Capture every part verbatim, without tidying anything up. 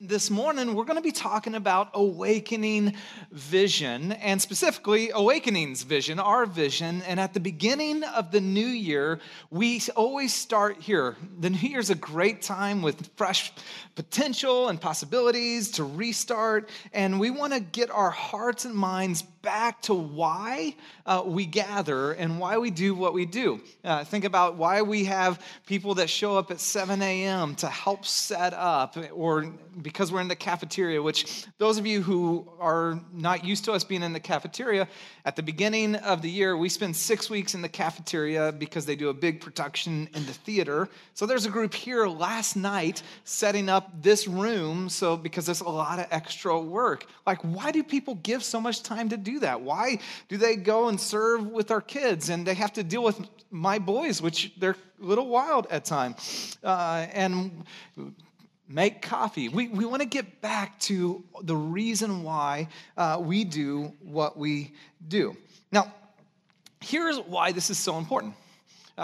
This morning, we're going to be talking about awakening vision, and specifically awakening's vision, our vision. And at the beginning of the new year, we always start here. The new year's a great time with fresh potential and possibilities to restart, and we want to get our hearts and minds back to why uh, we gather and why we do what we do. Uh, think about why we have people that show up at seven a.m. to help set up, or because we're in the cafeteria, which those of you who are not used to us being in the cafeteria, at the beginning of the year, we spend six weeks in the cafeteria because they do a big production in the theater. So there's a group here last night setting up this room, so because there's a lot of extra work. Like, why do people give so much time to do Do that? Why do they go and serve with our kids, and they have to deal with my boys, which they're a little wild at times, uh, and make coffee? We we want to get back to the reason why uh, we do what we do. Now, here's why this is so important. Uh,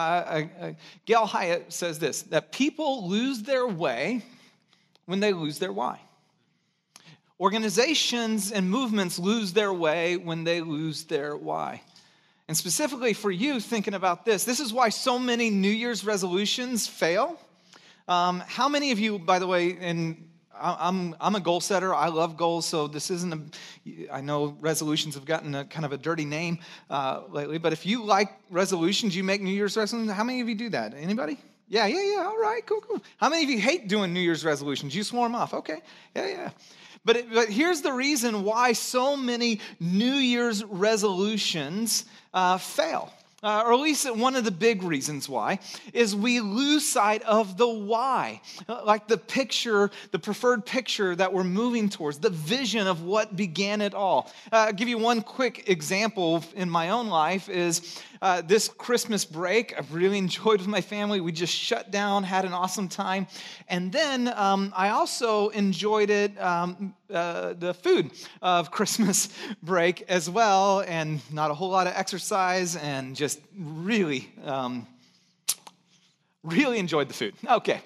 uh, Gail Hyatt says this, that people lose their way when they lose their why. Organizations and movements lose their way when they lose their why. And specifically for you, thinking about this, this is why so many New Year's resolutions fail. Um, how many of you, by the way, and I'm I'm a goal setter. I love goals, so this isn't a, I know resolutions have gotten a kind of a dirty name uh, lately, but if you like resolutions, you make New Year's resolutions. How many of you do that? Anybody? Yeah, yeah, yeah, all right, cool, cool. How many of you hate doing New Year's resolutions? You swore them off, okay, yeah, yeah. But, it, but here's the reason why so many New Year's resolutions uh, fail, uh, or at least one of the big reasons why, is we lose sight of the why, like the picture, the preferred picture that we're moving towards, the vision of what began it all. Uh, I'll give you one quick example in my own life is uh, this Christmas break. I've really enjoyed with my family. We just shut down, had an awesome time. And then um, I also enjoyed it. Um, Uh, the food of Christmas break as well, and not a whole lot of exercise, and just really, um, really enjoyed the food. Okay,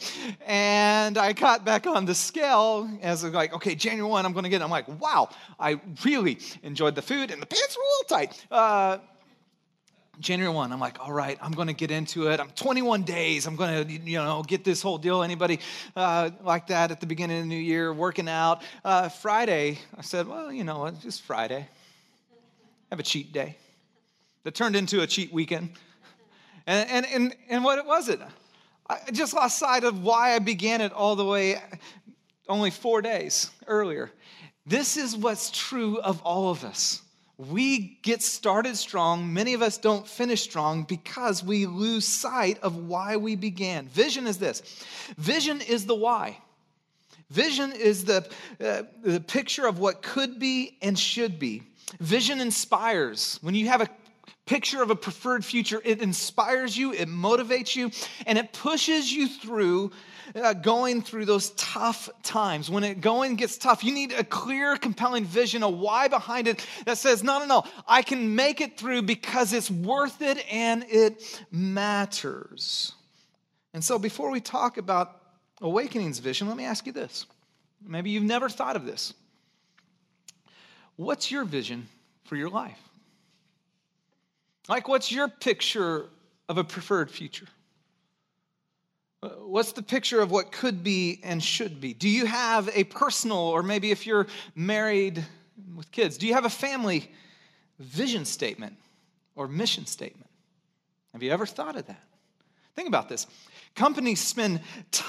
and I got back on the scale as I'm like, okay, January first, I'm going to get it. I'm like, wow, I really enjoyed the food, and the pants were all tight. Uh, January first, I'm like, all right, I'm going to get into it. I'm twenty-one days. I'm going to, you know, get this whole deal. Anybody uh, like that at the beginning of the new year, working out? Uh, Friday, I said, well, you know, it's just Friday. Have a cheat day. That turned into a cheat weekend. And and and, and what was it? I just lost sight of why I began it all the way only four days earlier. This is what's true of all of us. We get started strong. Many of us don't finish strong because we lose sight of why we began. Vision is this. Vision is the why. Vision is the, uh, the picture of what could be and should be. Vision inspires. When you have a picture of a preferred future, it inspires you, it motivates you, and it pushes you through Uh, going through those tough times. When it going gets tough, you need a clear, compelling vision, a why behind it that says, no, no, no, I can make it through because it's worth it and it matters. And so before we talk about awakening's vision, let me ask you this. Maybe you've never thought of this. What's your vision for your life? Like, what's your picture of a preferred future? What's the picture of what could be and should be? Do you have a personal, or maybe if you're married with kids, do you have a family vision statement or mission statement? Have you ever thought of that? Think about this. Companies spend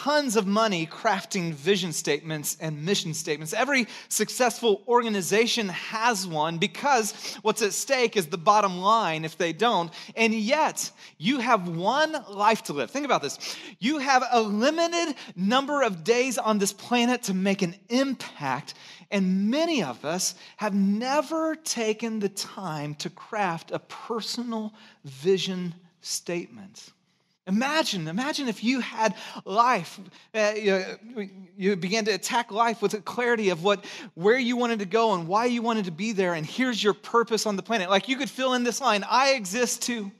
tons of money crafting vision statements and mission statements. Every successful organization has one because what's at stake is the bottom line if they don't. And yet, you have one life to live. Think about this. You have a limited number of days on this planet to make an impact, and many of us have never taken the time to craft a personal vision statement. Imagine, imagine if you had life, uh, you, you began to attack life with a clarity of what, where you wanted to go and why you wanted to be there, and here's your purpose on the planet. Like, you could fill in this line, I exist to,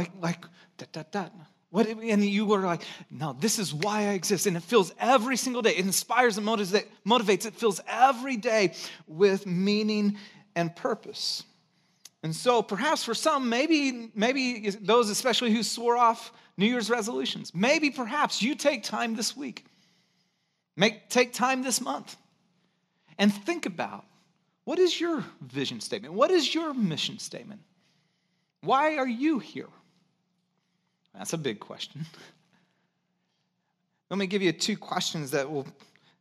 like, like, dot, dot, dot. What, and you were like, no, this is why I exist. And it fills every single day. It inspires and motivates. It fills every day with meaning and purpose. And so perhaps for some, maybe maybe those especially who swore off New Year's resolutions, maybe perhaps you take time this week, make take time this month, and think about, what is your vision statement? What is your mission statement? Why are you here? That's a big question. Let me give you two questions that will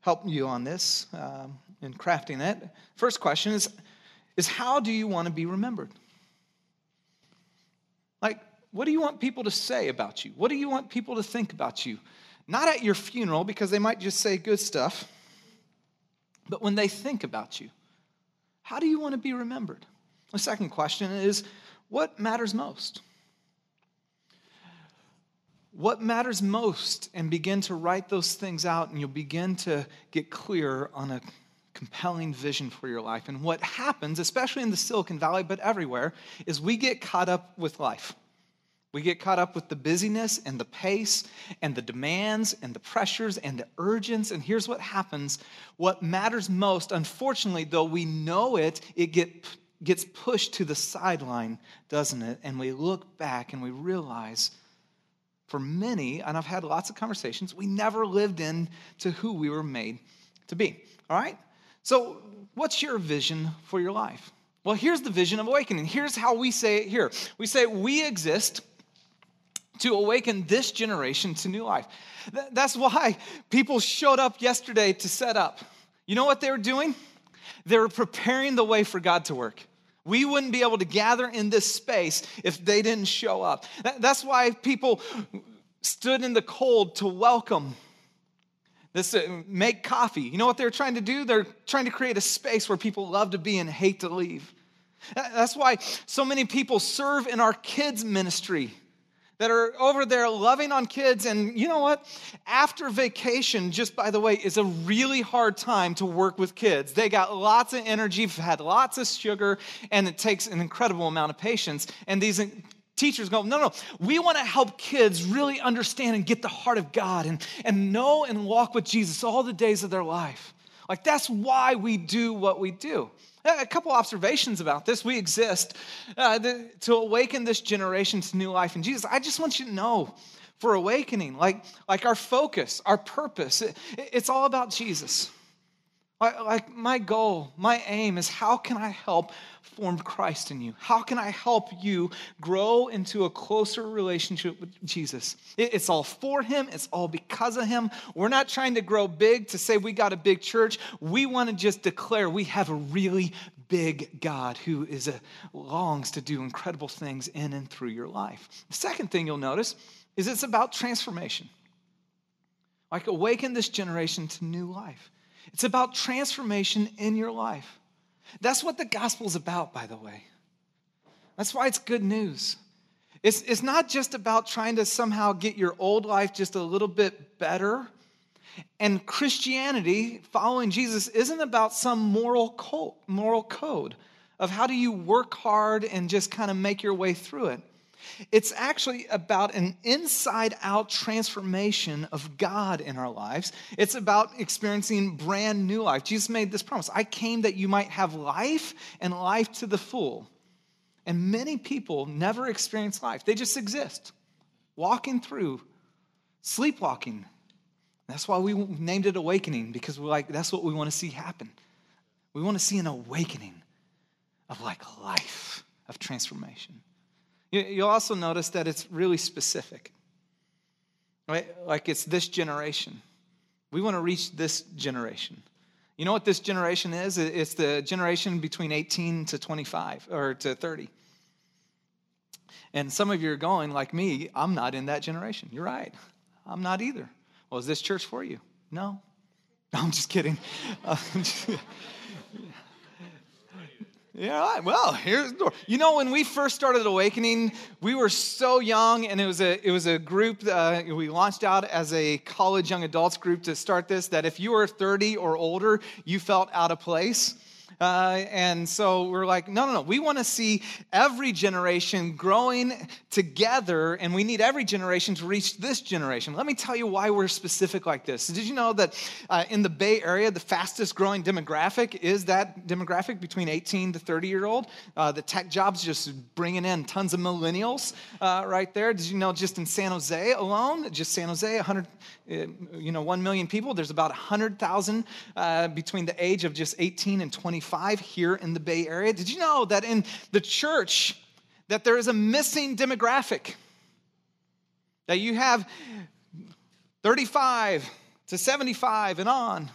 help you on this um, in crafting that. First question is, is how do you want to be remembered? Like, what do you want people to say about you? What do you want people to think about you? Not at your funeral, because they might just say good stuff, but when they think about you, how do you want to be remembered? The second question is, what matters most? What matters most? And begin to write those things out, and you'll begin to get clear on a compelling vision for your life. And what happens, especially in the Silicon Valley, but everywhere, is we get caught up with life. We get caught up with the busyness and the pace and the demands and the pressures and the urgence. And here's what happens. What matters most, unfortunately, though we know it, it get, gets pushed to the sideline, doesn't it? And we look back and we realize, for many, and I've had lots of conversations, we never lived in to who we were made to be, all right? So what's your vision for your life? Well, here's the vision of awakening. Here's how we say it here. We say we exist to awaken this generation to new life. Th- that's why people showed up yesterday to set up. You know what they were doing? They were preparing the way for God to work. We wouldn't be able to gather in this space if they didn't show up. Th- that's why people stood in the cold to welcome this, uh, make coffee. You know what they're trying to do? They're trying to create a space where people love to be and hate to leave. Th- that's why so many people serve in our kids' ministry, that are over there loving on kids. And you know what? After vacation, just by the way, is a really hard time to work with kids. They got lots of energy, had lots of sugar, and it takes an incredible amount of patience. And these teachers go, no, no, we want to help kids really understand and get the heart of God and, and know and walk with Jesus all the days of their life. Like, that's why we do what we do. A couple observations about this. We exist uh, the, to awaken this generation to new life in Jesus. I just want you to know, for awakening, like, like our focus, our purpose, it, it's all about Jesus. Like, like my goal, my aim is, how can I help form Christ in you? How can I help you grow into a closer relationship with Jesus? It, it's all for him. It's all because of him. We're not trying to grow big to say we got a big church. We want to just declare we have a really big God who is a, longs to do incredible things in and through your life. The second thing you'll notice is it's about transformation. Like, awaken this generation to new life. It's about transformation in your life. That's what the gospel's about, by the way. That's why it's good news. It's, it's not just about trying to somehow get your old life just a little bit better. And Christianity, following Jesus, isn't about some moral code, moral code of how do you work hard and just kind of make your way through it. It's actually about an inside-out transformation of God in our lives. It's about experiencing brand new life. Jesus made this promise. I came that you might have life and life to the full. And many people never experience life. They just exist, walking through, sleepwalking. That's why we named it awakening, because we're like, that's what we want to see happen. We want to see an awakening of like life, of transformation. You'll also notice that it's really specific, right? Like, it's this generation. We want to reach this generation. You know what this generation is? It's the generation between eighteen to twenty-five or to thirty. And some of you are going, like me, I'm not in that generation. You're right. I'm not either. Well, is this church for you? No. No, I'm just kidding. Yeah, well, here's the door. You know, when we first started Awakening, we were so young, and it was a it was a group. Uh, we launched out as a college young adults group to start this, that if you were thirty or older, you felt out of place. Uh, and so we're like, no, no, no. We want to see every generation growing together, and we need every generation to reach this generation. Let me tell you why we're specific like this. Did you know that uh, in the Bay Area, the fastest growing demographic is that demographic between eighteen to thirty-year-old? Uh, the tech jobs just bringing in tons of millennials uh, right there. Did you know just in San Jose alone, just San Jose, one hundred, you know, one million people, there's about one hundred thousand uh, between the age of just eighteen and twenty-five here in the Bay Area. Did you know that in the church that there is a missing demographic? That you have thirty-five to seventy-five and on,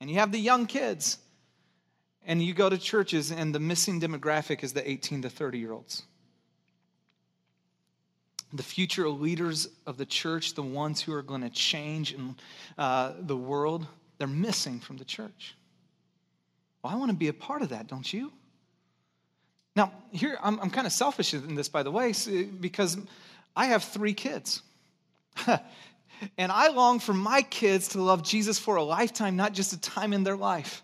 and you have the young kids, and you go to churches, and the missing demographic is the eighteen to thirty-year-olds. The future leaders of the church, the ones who are going to change in, uh, the world, they're missing from the church. Well, I want to be a part of that, don't you? Now, here, I'm, I'm kind of selfish in this, by the way, because I have three kids. And I long for my kids to love Jesus for a lifetime, not just a time in their life.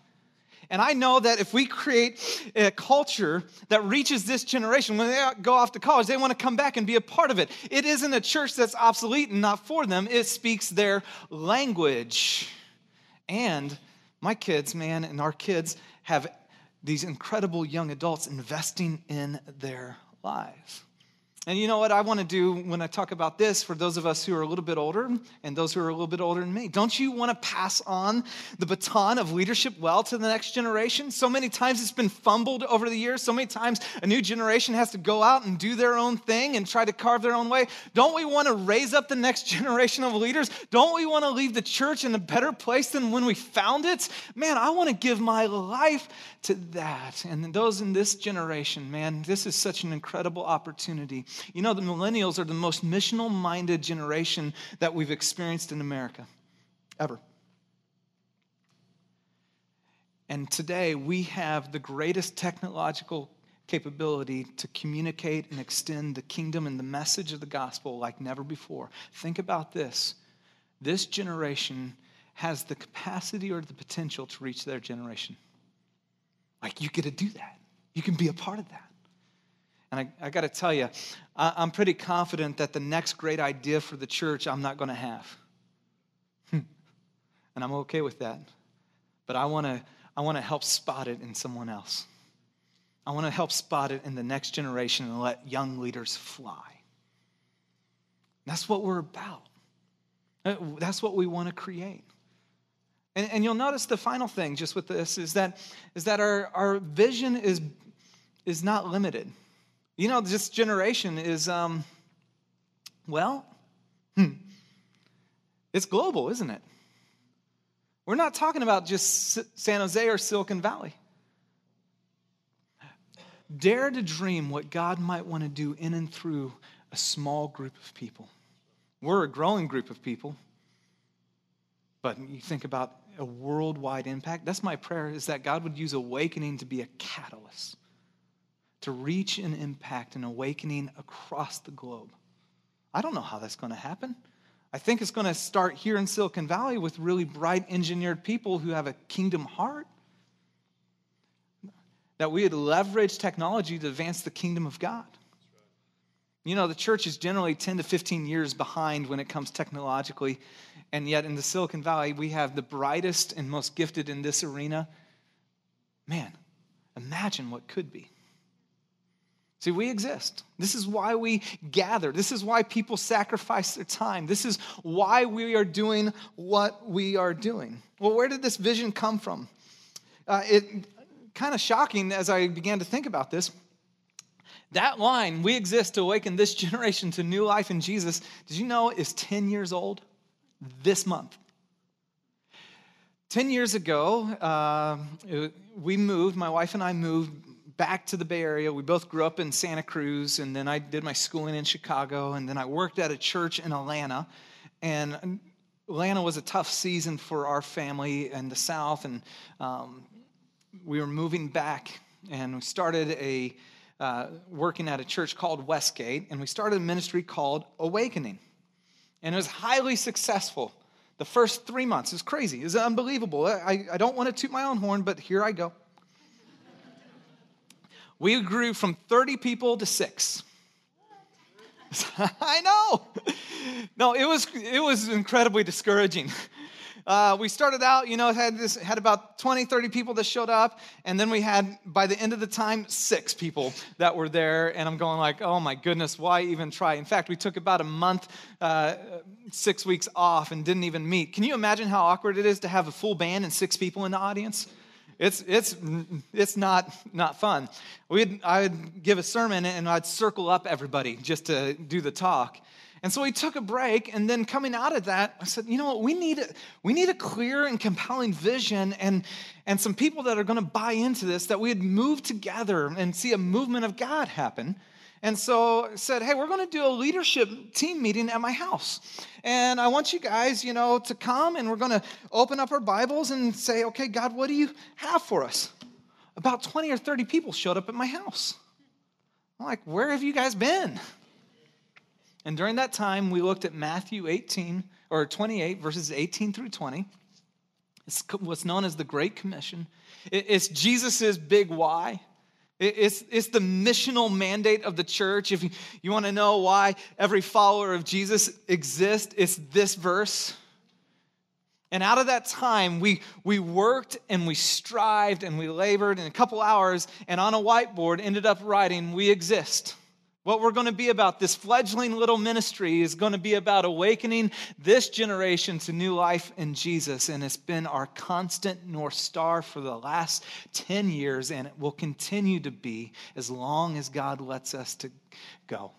And I know that if we create a culture that reaches this generation, when they go off to college, they want to come back and be a part of it. It isn't a church that's obsolete and not for them. It speaks their language. And my kids, man, and our kids have these incredible young adults investing in their lives. And you know what I want to do when I talk about this for those of us who are a little bit older and those who are a little bit older than me? Don't you want to pass on the baton of leadership well to the next generation? So many times it's been fumbled over the years. So many times a new generation has to go out and do their own thing and try to carve their own way. Don't we want to raise up the next generation of leaders? Don't we want to leave the church in a better place than when we found it? Man, I want to give my life to that. And those in this generation, man, this is such an incredible opportunity. You know, the millennials are the most missional-minded generation that we've experienced in America, ever. And today, we have the greatest technological capability to communicate and extend the kingdom and the message of the gospel like never before. Think about this. This generation has the capacity or the potential to reach their generation. Like, you get to do that. You can be a part of that. And I, I got to tell you, I, I'm pretty confident that the next great idea for the church I'm not going to have. And I'm okay with that. But I want to I want to help spot it in someone else. I want to help spot it in the next generation and let young leaders fly. That's what we're about. That's what we want to create. And, and you'll notice the final thing just with this is that is that our, our vision is is not limited. You know, this generation is, um, well, hmm, it's global, isn't it? We're not talking about just San Jose or Silicon Valley. Dare to dream what God might want to do in and through a small group of people. We're a growing group of people, but you think about a worldwide impact. That's my prayer, is that God would use awakening to be a catalyst, to reach and impact an awakening across the globe. I don't know how that's going to happen. I think it's going to start here in Silicon Valley with really bright, engineered people who have a kingdom heart, that we would leverage technology to advance the kingdom of God. You know, the church is generally ten to fifteen years behind when it comes technologically, and yet in the Silicon Valley, we have the brightest and most gifted in this arena. Man, imagine what could be. See, we exist. This is why we gather. This is why people sacrifice their time. This is why we are doing what we are doing. Well, where did this vision come from? Uh, it kind of shocking as I began to think about this. That line, we exist to awaken this generation to new life in Jesus, did you know is ten years old this month? Ten years ago, uh, we moved, my wife and I moved back to the Bay Area. We both grew up in Santa Cruz, and then I did my schooling in Chicago, and then I worked at a church in Atlanta. And Atlanta was a tough season for our family in the South, and um, we were moving back, and we started a uh, working at a church called Westgate, and we started a ministry called Awakening. And it was highly successful. The first three months, it was crazy. It was unbelievable. I, I don't want to toot my own horn, but here I go. we grew from thirty people to six. I know. No, it was it was incredibly discouraging. Uh, we started out, you know, had this had about twenty, thirty people that showed up, and then we had, by the end of the time, six people that were there, and I'm going like, oh my goodness, why even try? In fact, we took about a month, uh, six weeks off and didn't even meet. Can you imagine how awkward it is to have a full band and six people in the audience? It's it's it's not not fun. We'd I would give a sermon and I'd circle up everybody just to do the talk. And so we took a break, and then coming out of that, I said, you know what, we need a, we need a clear and compelling vision and and some people that are going to buy into this, that we'd move together and see a movement of God happen. And so I said, hey, we're going to do a leadership team meeting at my house. And I want you guys, you know, to come, and we're going to open up our Bibles and say, okay, God, what do you have for us? About twenty or thirty people showed up at my house. I'm like, where have you guys been? And during that time, we looked at Matthew eighteen, or twenty-eight, verses eighteen through twenty. It's what's known as the Great Commission. It's Jesus's big why. It's, it's the missional mandate of the church. If you, you want to know why every follower of Jesus exists, it's this verse. And out of that time, we, we worked and we strived and we labored in a couple hours, and on a whiteboard ended up writing, we exist. What we're going to be about, this fledgling little ministry, is going to be about awakening this generation to new life in Jesus. And it's been our constant North Star for the last ten years, and it will continue to be as long as God lets us to go.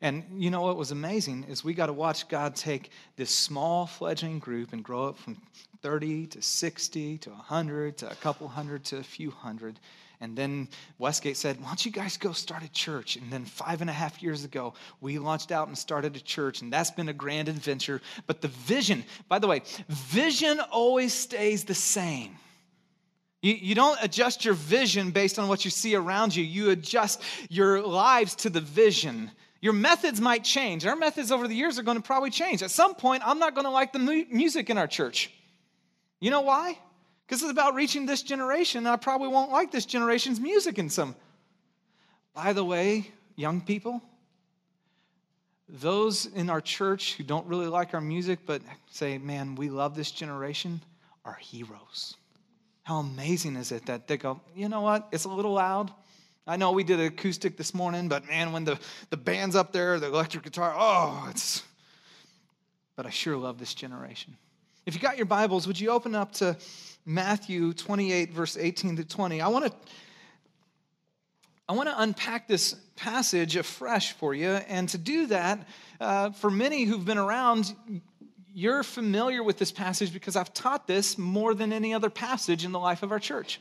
And you know what was amazing is we got to watch God take this small fledgling group and grow it from thirty to sixty to one hundred to a couple hundred to a few hundred. And then Westgate said, why don't you guys go start a church? And then five and a half years ago, we launched out and started a church, and that's been a grand adventure. But the vision, by the way, vision always stays the same. You, you don't adjust your vision based on what you see around you. You adjust your lives to the vision. Your methods might change. Our methods over the years are going to probably change. At some point, I'm not going to like the mu- music in our church. You know why? Because it's about reaching this generation, and I probably won't like this generation's music in some. By the way, young people, those in our church who don't really like our music but say, man, we love this generation, are heroes. How amazing is it that they go, you know what, it's a little loud. I know we did acoustic this morning, but man, when the, the band's up there, the electric guitar, oh, it's... But I sure love this generation. If you got your Bibles, would you open up to Matthew twenty-eight, verse eighteen to twenty? I want to I want to unpack this passage afresh for you. And to do that, uh, for many who've been around, you're familiar with this passage because I've taught this more than any other passage in the life of our church.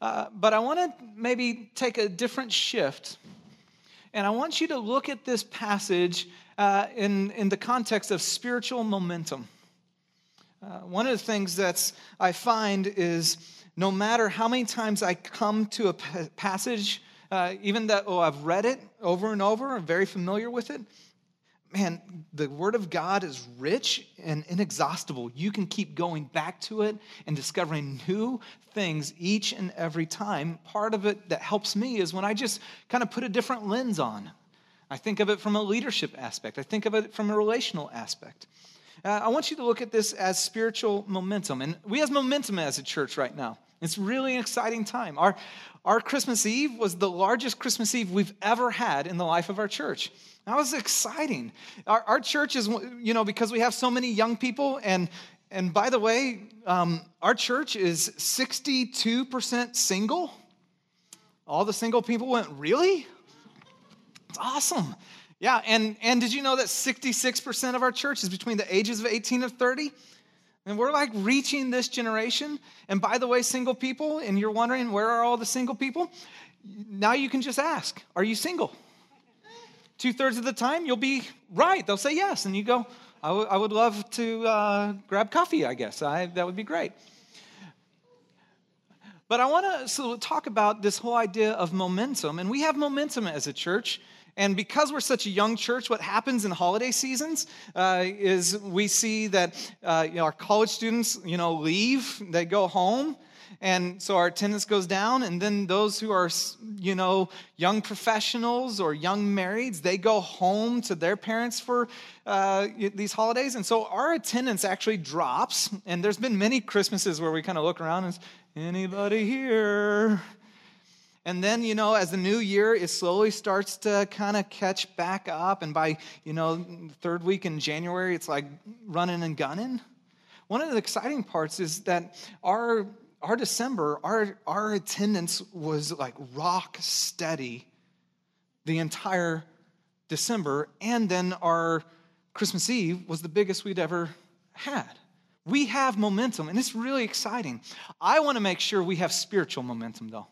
Uh, but I want to maybe take a different shift. And I want you to look at this passage uh, in, in the context of spiritual momentum. Uh, one of the things that I find is no matter how many times I come to a p- passage, uh, even that oh, I've read it over and over, I'm very familiar with it, man, the Word of God is rich and inexhaustible. You can keep going back to it and discovering new things each and every time. Part of it that helps me is when I just kind of put a different lens on. I think of it from a leadership aspect. I think of it from a relational aspect. Uh, I want you to look at this as spiritual momentum. And we have momentum as a church right now. It's really an exciting time. Our, our Christmas Eve was the largest Christmas Eve we've ever had in the life of our church. That was exciting. Our, our church is, you know, because we have so many young people. And, and by the way, um, our church is sixty-two percent single. All the single people went, really? It's awesome. Yeah, and, and did you know that sixty-six percent of our church is between the ages of eighteen and thirty? And we're like reaching this generation. And by the way, single people, and you're wondering, where are all the single people? Now you can just ask, are you single? Two-thirds of the time, you'll be right. They'll say yes. And you go, I, w- I would love to uh, grab coffee, I guess. I, that would be great. But I want to so talk about this whole idea of momentum. And we have momentum as a church. And because we're such a young church, what happens in holiday seasons uh, is we see that uh, you know, our college students, you know, leave, they go home, and so our attendance goes down. And then those who are, you know, young professionals or young marrieds, they go home to their parents for uh, these holidays, and so our attendance actually drops. And there's been many Christmases where we kind of look around and, anybody here? And then, you know, as the new year, it slowly starts to kind of catch back up. And by, you know, the third week in January, it's like running and gunning. One of the exciting parts is that our our December, our, our attendance was like rock steady the entire December. And then our Christmas Eve was the biggest we'd ever had. We have momentum, and it's really exciting. I want to make sure we have spiritual momentum, though.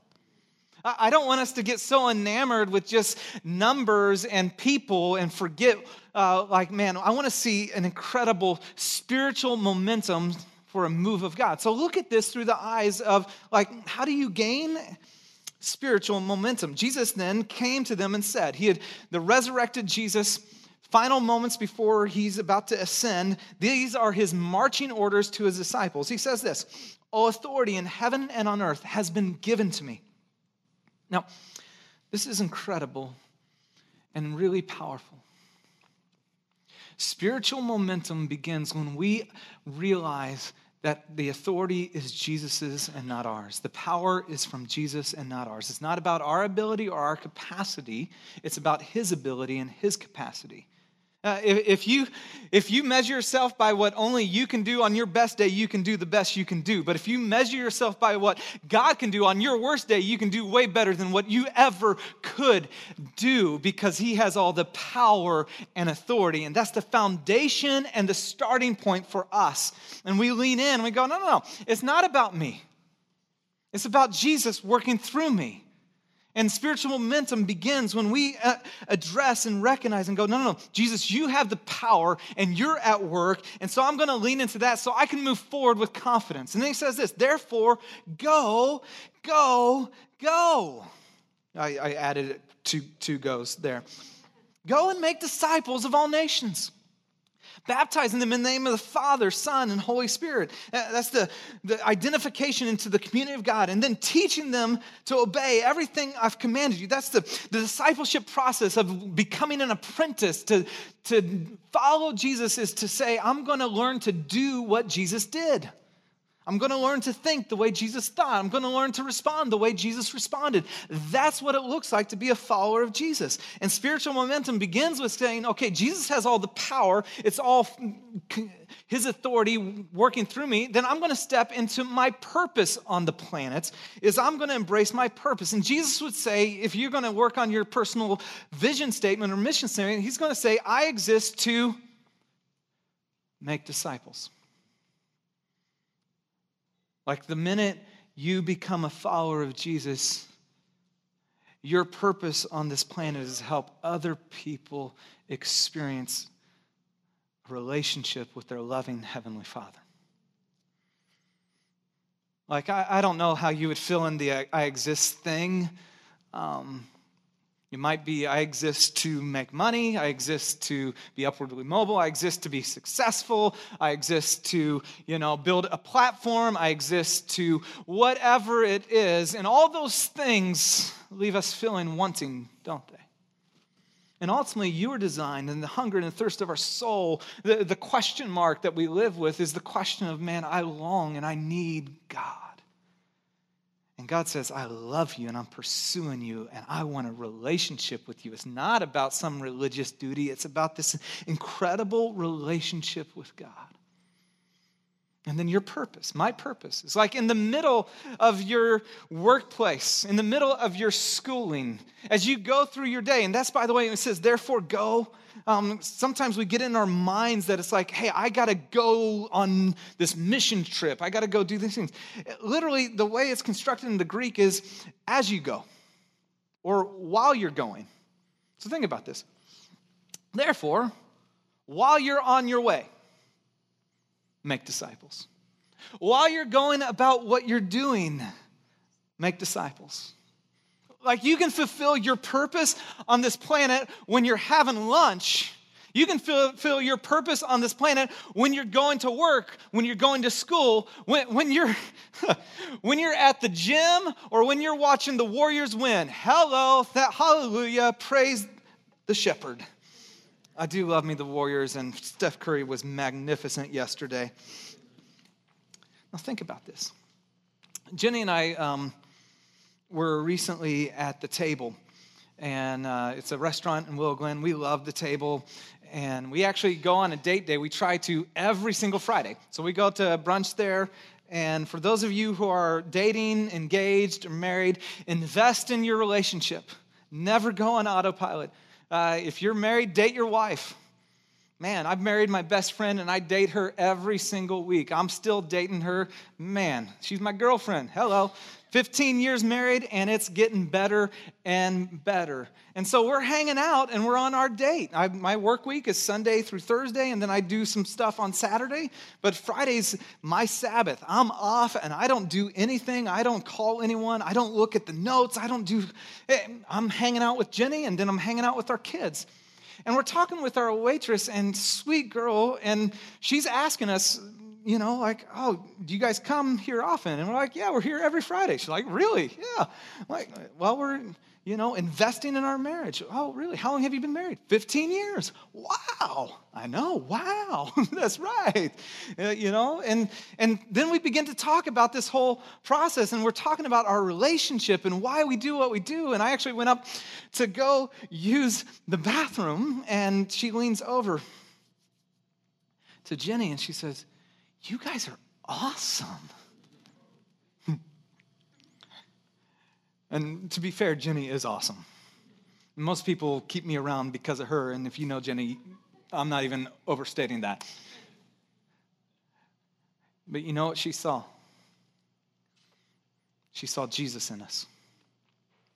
I don't want us to get so enamored with just numbers and people and forget, uh, like, man, I want to see an incredible spiritual momentum for a move of God. So look at this through the eyes of, like, how do you gain spiritual momentum? Jesus then came to them and said, he had the resurrected Jesus, final moments before he's about to ascend, these are his marching orders to his disciples. He says this, "All authority in heaven and on earth has been given to me." Now, this is incredible and really powerful. Spiritual momentum begins when we realize that the authority is Jesus's and not ours. The power is from Jesus and not ours. It's not about our ability or our capacity. It's about his ability and his capacity. Uh, if, if you if you measure yourself by what only you can do on your best day, you can do the best you can do. But if you measure yourself by what God can do on your worst day, you can do way better than what you ever could do, because he has all the power and authority. And that's the foundation and the starting point for us. And we lean in and we go, no, no, no, it's not about me. It's about Jesus working through me. And spiritual momentum begins when we address and recognize and go, no, no, no, Jesus, you have the power and you're at work, and so I'm going to lean into that so I can move forward with confidence. And then he says this, therefore, go, go, go. I, I added two, two goes there. Go and make disciples of all nations, baptizing them in the name of the Father, Son, and Holy Spirit. That's the, the identification into the community of God. And then teaching them to obey everything I've commanded you. That's the, the discipleship process of becoming an apprentice. To, to follow Jesus is to say, I'm going to learn to do what Jesus did. I'm going to learn to think the way Jesus thought. I'm going to learn to respond the way Jesus responded. That's what it looks like to be a follower of Jesus. And spiritual momentum begins with saying, okay, Jesus has all the power. It's all his authority working through me. Then I'm going to step into my purpose on the planet, is I'm going to embrace my purpose. And Jesus would say, if you're going to work on your personal vision statement or mission statement, he's going to say, I exist to make disciples. Like, the minute you become a follower of Jesus, your purpose on this planet is to help other people experience a relationship with their loving Heavenly Father. Like, I, I don't know how you would fill in the I, I exist thing. Um, it might be I exist to make money. I exist to be upwardly mobile. I exist to be successful. I exist to, you know, build a platform. I exist to whatever it is. And all those things leave us feeling wanting, don't they? And ultimately, you are designed, and the hunger and the thirst of our soul, the, the question mark that we live with is the question of, man, I long and I need God. And God says, I love you and I'm pursuing you and I want a relationship with you. It's not about some religious duty. It's about this incredible relationship with God. And then your purpose, my purpose, is like in the middle of your workplace, in the middle of your schooling, as you go through your day. And that's, by the way, it says, therefore go. Um, sometimes we get in our minds that it's like, hey, I got to go on this mission trip. I got to go do these things. It, literally, the way it's constructed in the Greek is as you go or while you're going. So think about this. Therefore, while you're on your way, make disciples. While you're going about what you're doing, make disciples. Like, you can fulfill your purpose on this planet when you're having lunch. You can fulfill your purpose on this planet when you're going to work, when you're going to school, when, when, you're, when you're at the gym, or when you're watching the Warriors win. Hello, that hallelujah, praise the shepherd. I do love me the Warriors, and Steph Curry was magnificent yesterday. Now think about this. Jenny and I um, were recently at the table. And uh, it's a restaurant in Willow Glen. We love the table. And we actually go on a date day. We try to every single Friday. So we go to brunch there. And for those of you who are dating, engaged, or married, invest in your relationship. Never go on autopilot. Uh, if you're married, date your wife. Man, I've married my best friend, and I date her every single week. I'm still dating her. Man, she's my girlfriend. Hello. fifteen years married, and it's getting better and better. And so we're hanging out, and we're on our date. I, my work week is Sunday through Thursday, and then I do some stuff on Saturday. But Friday's my Sabbath. I'm off, and I don't do anything. I don't call anyone. I don't look at the notes. I don't do – I'm hanging out with Jenny, and then I'm hanging out with our kids. And we're talking with our waitress, and sweet girl, and she's asking us – you know, like, oh, do you guys come here often? And we're like, yeah, we're here every Friday. She's like, really? Yeah. I'm like, well, we're, you know, investing in our marriage. Oh, really? How long have you been married? fifteen years. Wow. I know. Wow. That's right. Uh, you know, and, and then we begin to talk about this whole process, and we're talking about our relationship and why we do what we do. And I actually went up to go use the bathroom, and she leans over to Jenny, and she says, you guys are awesome. And to be fair, Jenny is awesome. Most people keep me around because of her, and if you know Jenny, I'm not even overstating that. But you know what she saw? She saw Jesus in us.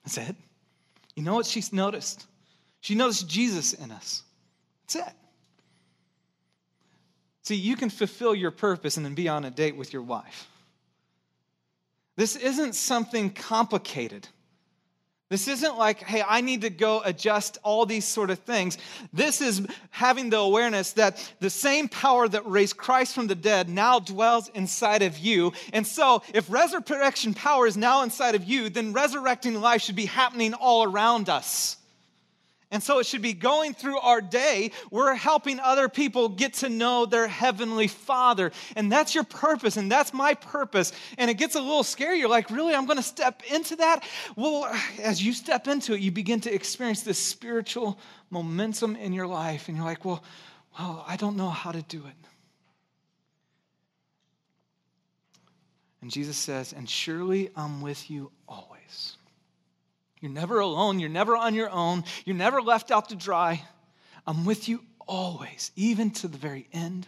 That's it. You know what she's noticed? She noticed Jesus in us. That's it. See, you can fulfill your purpose and then be on a date with your wife. This isn't something complicated. This isn't like, hey, I need to go adjust all these sort of things. This is having the awareness that the same power that raised Christ from the dead now dwells inside of you. And so if resurrection power is now inside of you, then resurrecting life should be happening all around us. And so it should be going through our day. We're helping other people get to know their heavenly Father. And that's your purpose, and that's my purpose. And it gets a little scary. You're like, really? I'm going to step into that? Well, as you step into it, you begin to experience this spiritual momentum in your life. And you're like, well, well, I don't know how to do it. And Jesus says, and surely I'm with you always. You're never alone. You're never on your own. You're never left out to dry. I'm with you always, even to the very end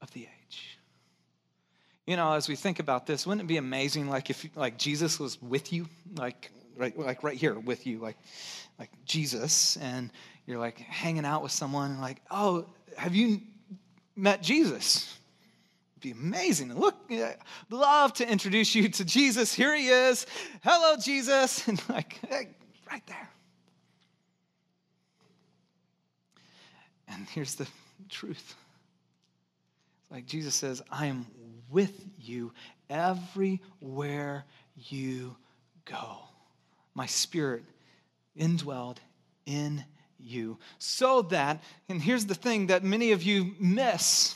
of the age. You know, as we think about this, wouldn't it be amazing, like if like Jesus was with you, like right, like right here with you, like like Jesus, and you're like hanging out with someone, and like, oh, have you met Jesus? Be amazing. Look, I'd love to introduce you to Jesus. Here he is. Hello, Jesus. And like, hey, right there. And here's the truth. It's like Jesus says, I am with you everywhere you go. My spirit indwelled in you. So that, and here's the thing that many of you miss.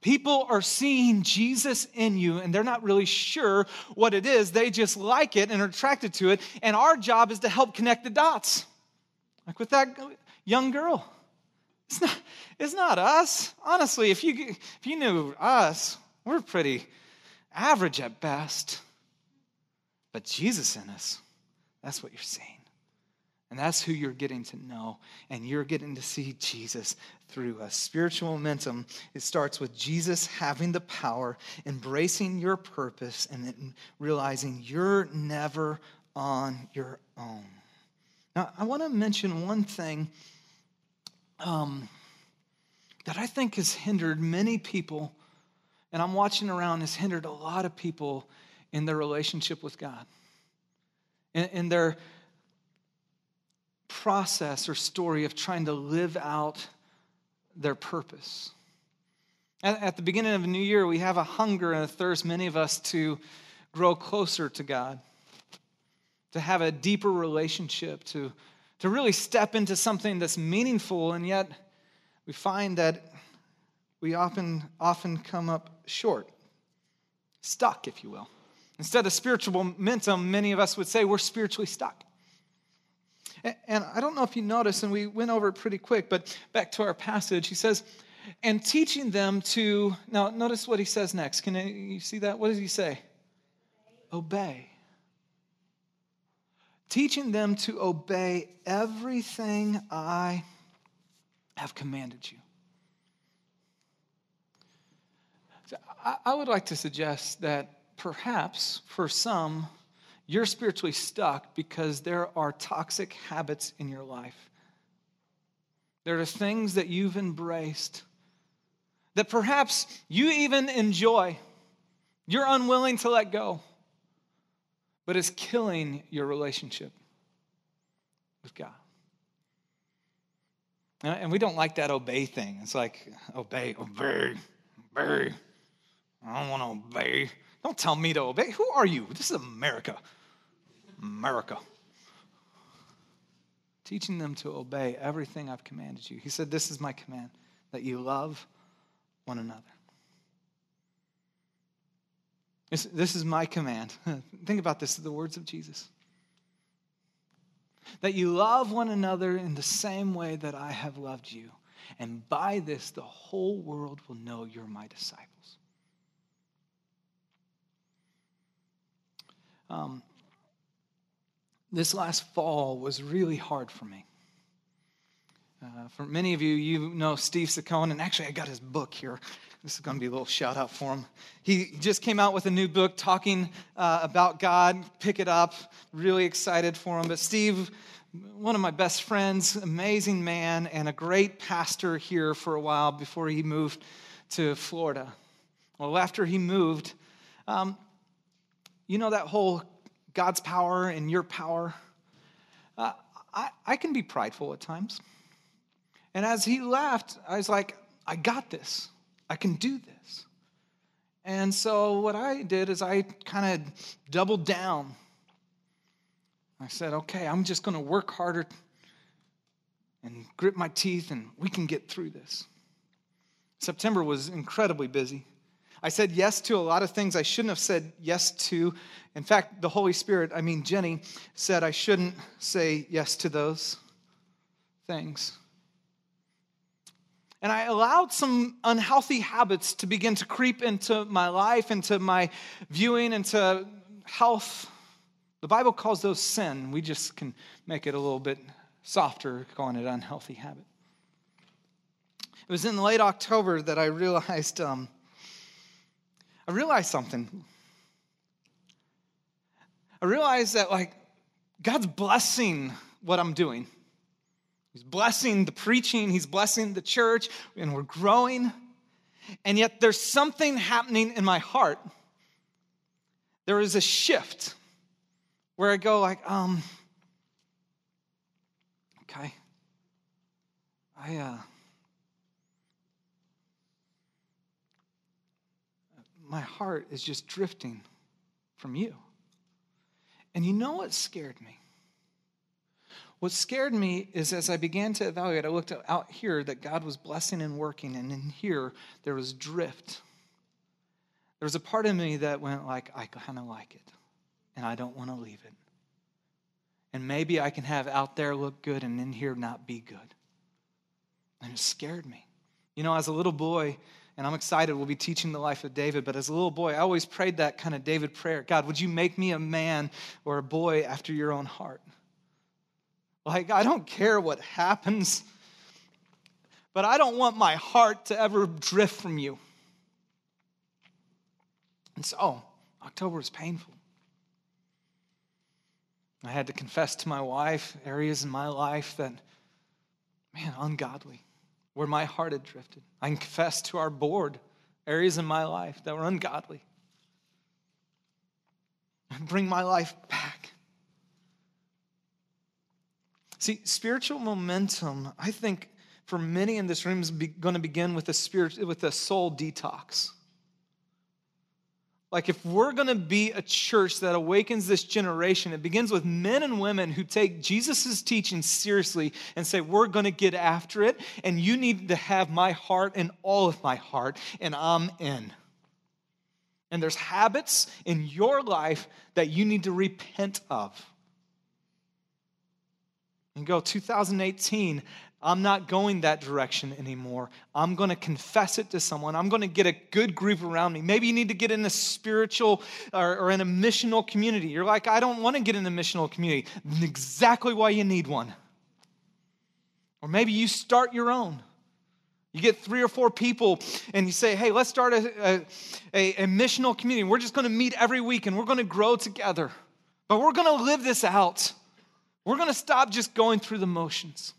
People are seeing Jesus in you, and they're not really sure what it is. They just like it and are attracted to it, and our job is to help connect the dots. Like with that young girl. It's not, it's not us. Honestly, if you, if you knew us, we're pretty average at best. But Jesus in us, that's what you're seeing. And that's who you're getting to know, and you're getting to see Jesus through us. Spiritual momentum, it starts with Jesus having the power, embracing your purpose, and then realizing you're never on your own. Now, I want to mention one thing um, that I think has hindered many people, and I'm watching around, has hindered a lot of people in their relationship with God. in, in their process or story of trying to live out their purpose. At, at the beginning of a new year, we have a hunger and a thirst, many of us, to grow closer to God, to have a deeper relationship, to, to really step into something that's meaningful, and yet we find that we often, often come up short, stuck, if you will. Instead of spiritual momentum, many of us would say we're spiritually stuck. And I don't know if you noticed, and we went over it pretty quick, but back to our passage, he says, and teaching them to, now notice what he says next. Can you see that? What does he say? Obey. Obey. Teaching them to obey everything I have commanded you. So I would like to suggest that perhaps for some, you're spiritually stuck because there are toxic habits in your life. There are things that you've embraced that perhaps you even enjoy. You're unwilling to let go, but it's killing your relationship with God. And we don't like that obey thing. It's like, obey, obey, obey. I don't want to obey. Don't tell me to obey. Who are you? This is America. America. Teaching them to obey everything I've commanded you. He said, this is my command, that you love one another. This, this is my command. Think about this, the words of Jesus. That you love one another in the same way that I have loved you. And by this, the whole world will know you're my disciples. Um, this last fall was really hard for me. Uh, for many of you, you know Steve Saccone, and actually I got his book here. This is going to be a little shout out for him. He just came out with a new book talking uh, about God. Pick it up. Really excited for him. But Steve, one of my best friends, amazing man, and a great pastor here for a while before he moved to Florida. Well, after he moved, um, you know that whole God's power and your power? Uh, I, I can be prideful at times. And as he left, I was like, I got this. I can do this. And so what I did is I kind of doubled down. I said, okay, I'm just going to work harder and grit my teeth, and we can get through this. September was incredibly busy. I said yes to a lot of things I shouldn't have said yes to. In fact, the Holy Spirit, I mean Jenny, said I shouldn't say yes to those things. And I allowed some unhealthy habits to begin to creep into my life, into my viewing, into health. The Bible calls those sin. We just can make it a little bit softer, calling it unhealthy habit. It was in late October that I realized, um, I realized something. I realized that, like, God's blessing what I'm doing. He's blessing the preaching. He's blessing the church. And we're growing. And yet there's something happening in my heart. There is a shift where I go like, um, okay. I, uh, my heart is just drifting from you. And you know what scared me? What scared me is as I began to evaluate, I looked out here that God was blessing and working, and in here there was drift. There was a part of me that went like, I kind of like it, and I don't want to leave it. And maybe I can have out there look good and in here not be good. And it scared me. You know, as a little boy, and I'm excited we'll be teaching the life of David, but as a little boy, I always prayed that kind of David prayer. God, would you make me a man or a boy after your own heart? Like, I don't care what happens, but I don't want my heart to ever drift from you. And so, October was painful. I had to confess to my wife areas in my life that, man, ungodly, where my heart had drifted. I confessed to our board areas in my life that were ungodly. And bring my life back See, spiritual momentum, I think, for many in this room is be, going to begin with a spirit, with a soul detox. Like if we're going to be a church that awakens this generation, it begins with men and women who take Jesus' teaching seriously and say, we're going to get after it, and you need to have my heart and all of my heart, and I'm in. And there's habits in your life that you need to repent of. And go, two thousand eighteen, I'm not going that direction anymore. I'm going to confess it to someone. I'm going to get a good group around me. Maybe you need to get in a spiritual or, or in a missional community. You're like, I don't want to get in a missional community. Exactly why you need one. Or maybe you start your own. You get three or four people and you say, hey, let's start a, a, a missional community. We're just going to meet every week and we're going to grow together. But we're going to live this out. We're going to stop just going through the motions.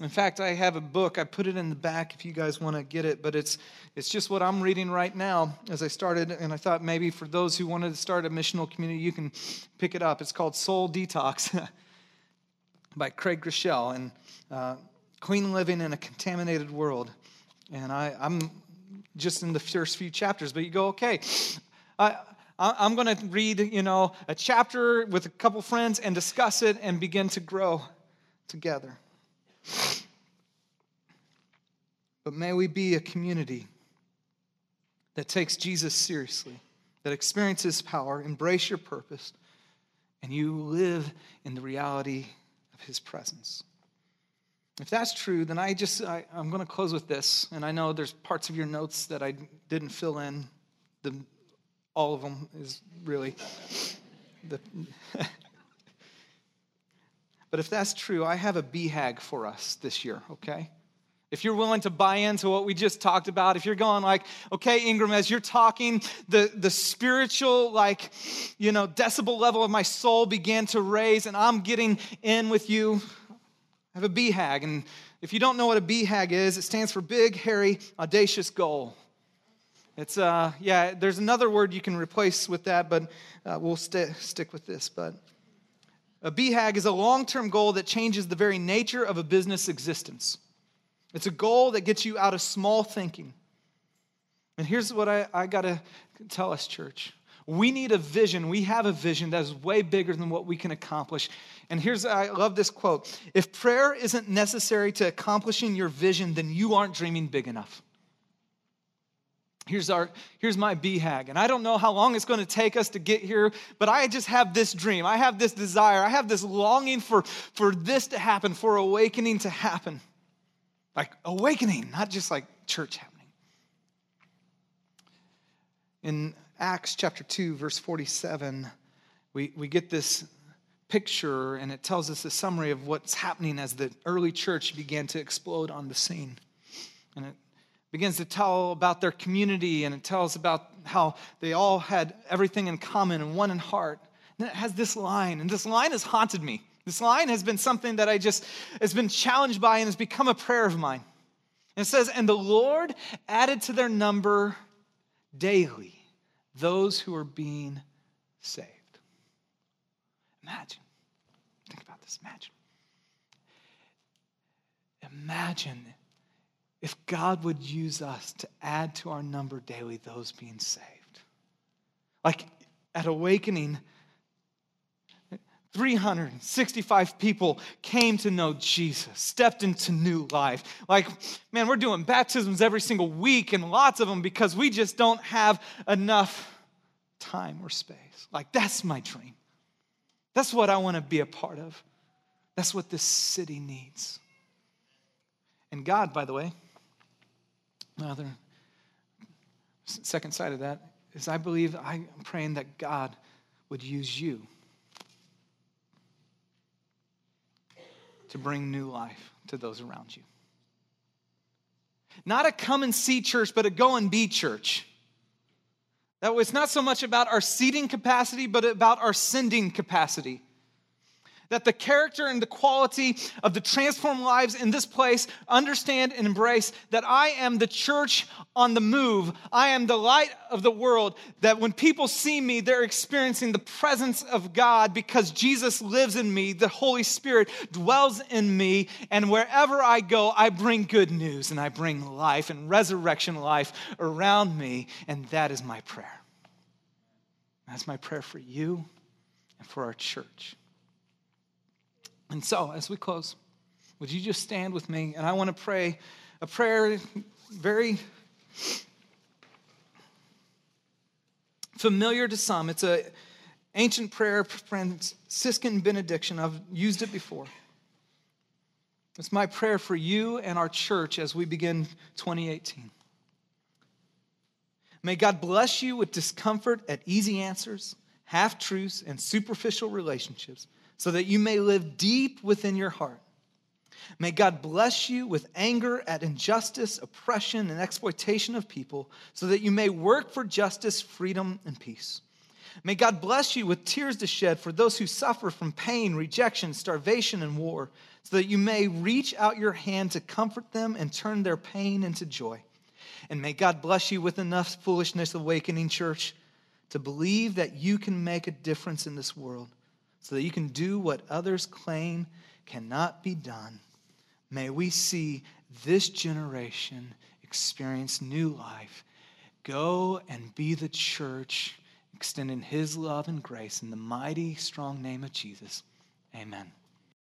In fact, I have a book. I put it in the back if you guys want to get it, but it's it's just what I'm reading right now as I started, and I thought maybe for those who wanted to start a missional community, you can pick it up. It's called Soul Detox by Craig Grishel, and uh, Clean Living in a Contaminated World. And I, I'm just in the first few chapters, but you go, okay, I, I'm going to read, you know, a chapter with a couple friends and discuss it and begin to grow together. But may we be a community that takes Jesus seriously, that experiences power, embrace your purpose, and you live in the reality of his presence. If that's true, then I just, I, I'm going to close with this. And I know there's parts of your notes that I didn't fill in. The, all of them is really the... But if that's true, I have a B H A G for us this year, okay? If you're willing to buy into what we just talked about, if you're going like, okay, Ingram, as you're talking, the, the spiritual, like, you know, decibel level of my soul began to raise, and I'm getting in with you, I have a B H A G. And if you don't know what a B H A G is, it stands for Big, Hairy, Audacious Goal. It's, uh, yeah, there's another word you can replace with that, but uh, we'll st- stick with this, but... A B H A G is a long-term goal that changes the very nature of a business existence. It's a goal that gets you out of small thinking. And here's what I, I got to tell us, church. We need a vision. We have a vision that is way bigger than what we can accomplish. And here's, I love this quote. If prayer isn't necessary to accomplishing your vision, then you aren't dreaming big enough. Here's our, here's my B H A G, and I don't know how long it's going to take us to get here, but I just have this dream. I have this desire. I have this longing for, for this to happen, for awakening to happen. Like awakening, not just like church happening. In Acts chapter two, verse forty-seven, we, we get this picture, and it tells us a summary of what's happening as the early church began to explode on the scene. And it begins to tell about their community, and it tells about how they all had everything in common and one in heart. And then it has this line, and this line has haunted me. This line has been something that I just, has been challenged by and has become a prayer of mine. And it says, and the Lord added to their number daily those who are being saved. Imagine. Think about this. Imagine. Imagine if God would use us to add to our number daily those being saved. Like at Awakening, three hundred sixty-five people came to know Jesus, stepped into new life. Like, man, we're doing baptisms every single week and lots of them because we just don't have enough time or space. Like, that's my dream. That's what I want to be a part of. That's what this city needs. And God, by the way, another second side of that is I believe I'm praying that God would use you to bring new life to those around you. Not a come and see church, but a go and be church. That it's not so much about our seating capacity, but about our sending capacity. that the character and the quality of the transformed lives in this place understand and embrace that I am the church on the move. I am the light of the world, that when people see me, they're experiencing the presence of God because Jesus lives in me, the Holy Spirit dwells in me, and wherever I go, I bring good news and I bring life and resurrection life around me, and that is my prayer. That's my prayer for you and for our church. And so, as we close, would you just stand with me? And I want to pray a prayer very familiar to some. It's an ancient prayer, Franciscan benediction. I've used it before. It's my prayer for you and our church as we begin twenty eighteen. May God bless you with discomfort at easy answers, half-truths, and superficial relationships, so that you may live deep within your heart. May God bless you with anger at injustice, oppression, and exploitation of people, so that you may work for justice, freedom, and peace. May God bless you with tears to shed for those who suffer from pain, rejection, starvation, and war, so that you may reach out your hand to comfort them and turn their pain into joy. And may God bless you with enough foolishness, awakening church, to believe that you can make a difference in this world, so that you can do what others claim cannot be done. May we see this generation experience new life. Go and be the church, extending his love and grace in the mighty, strong name of Jesus. Amen.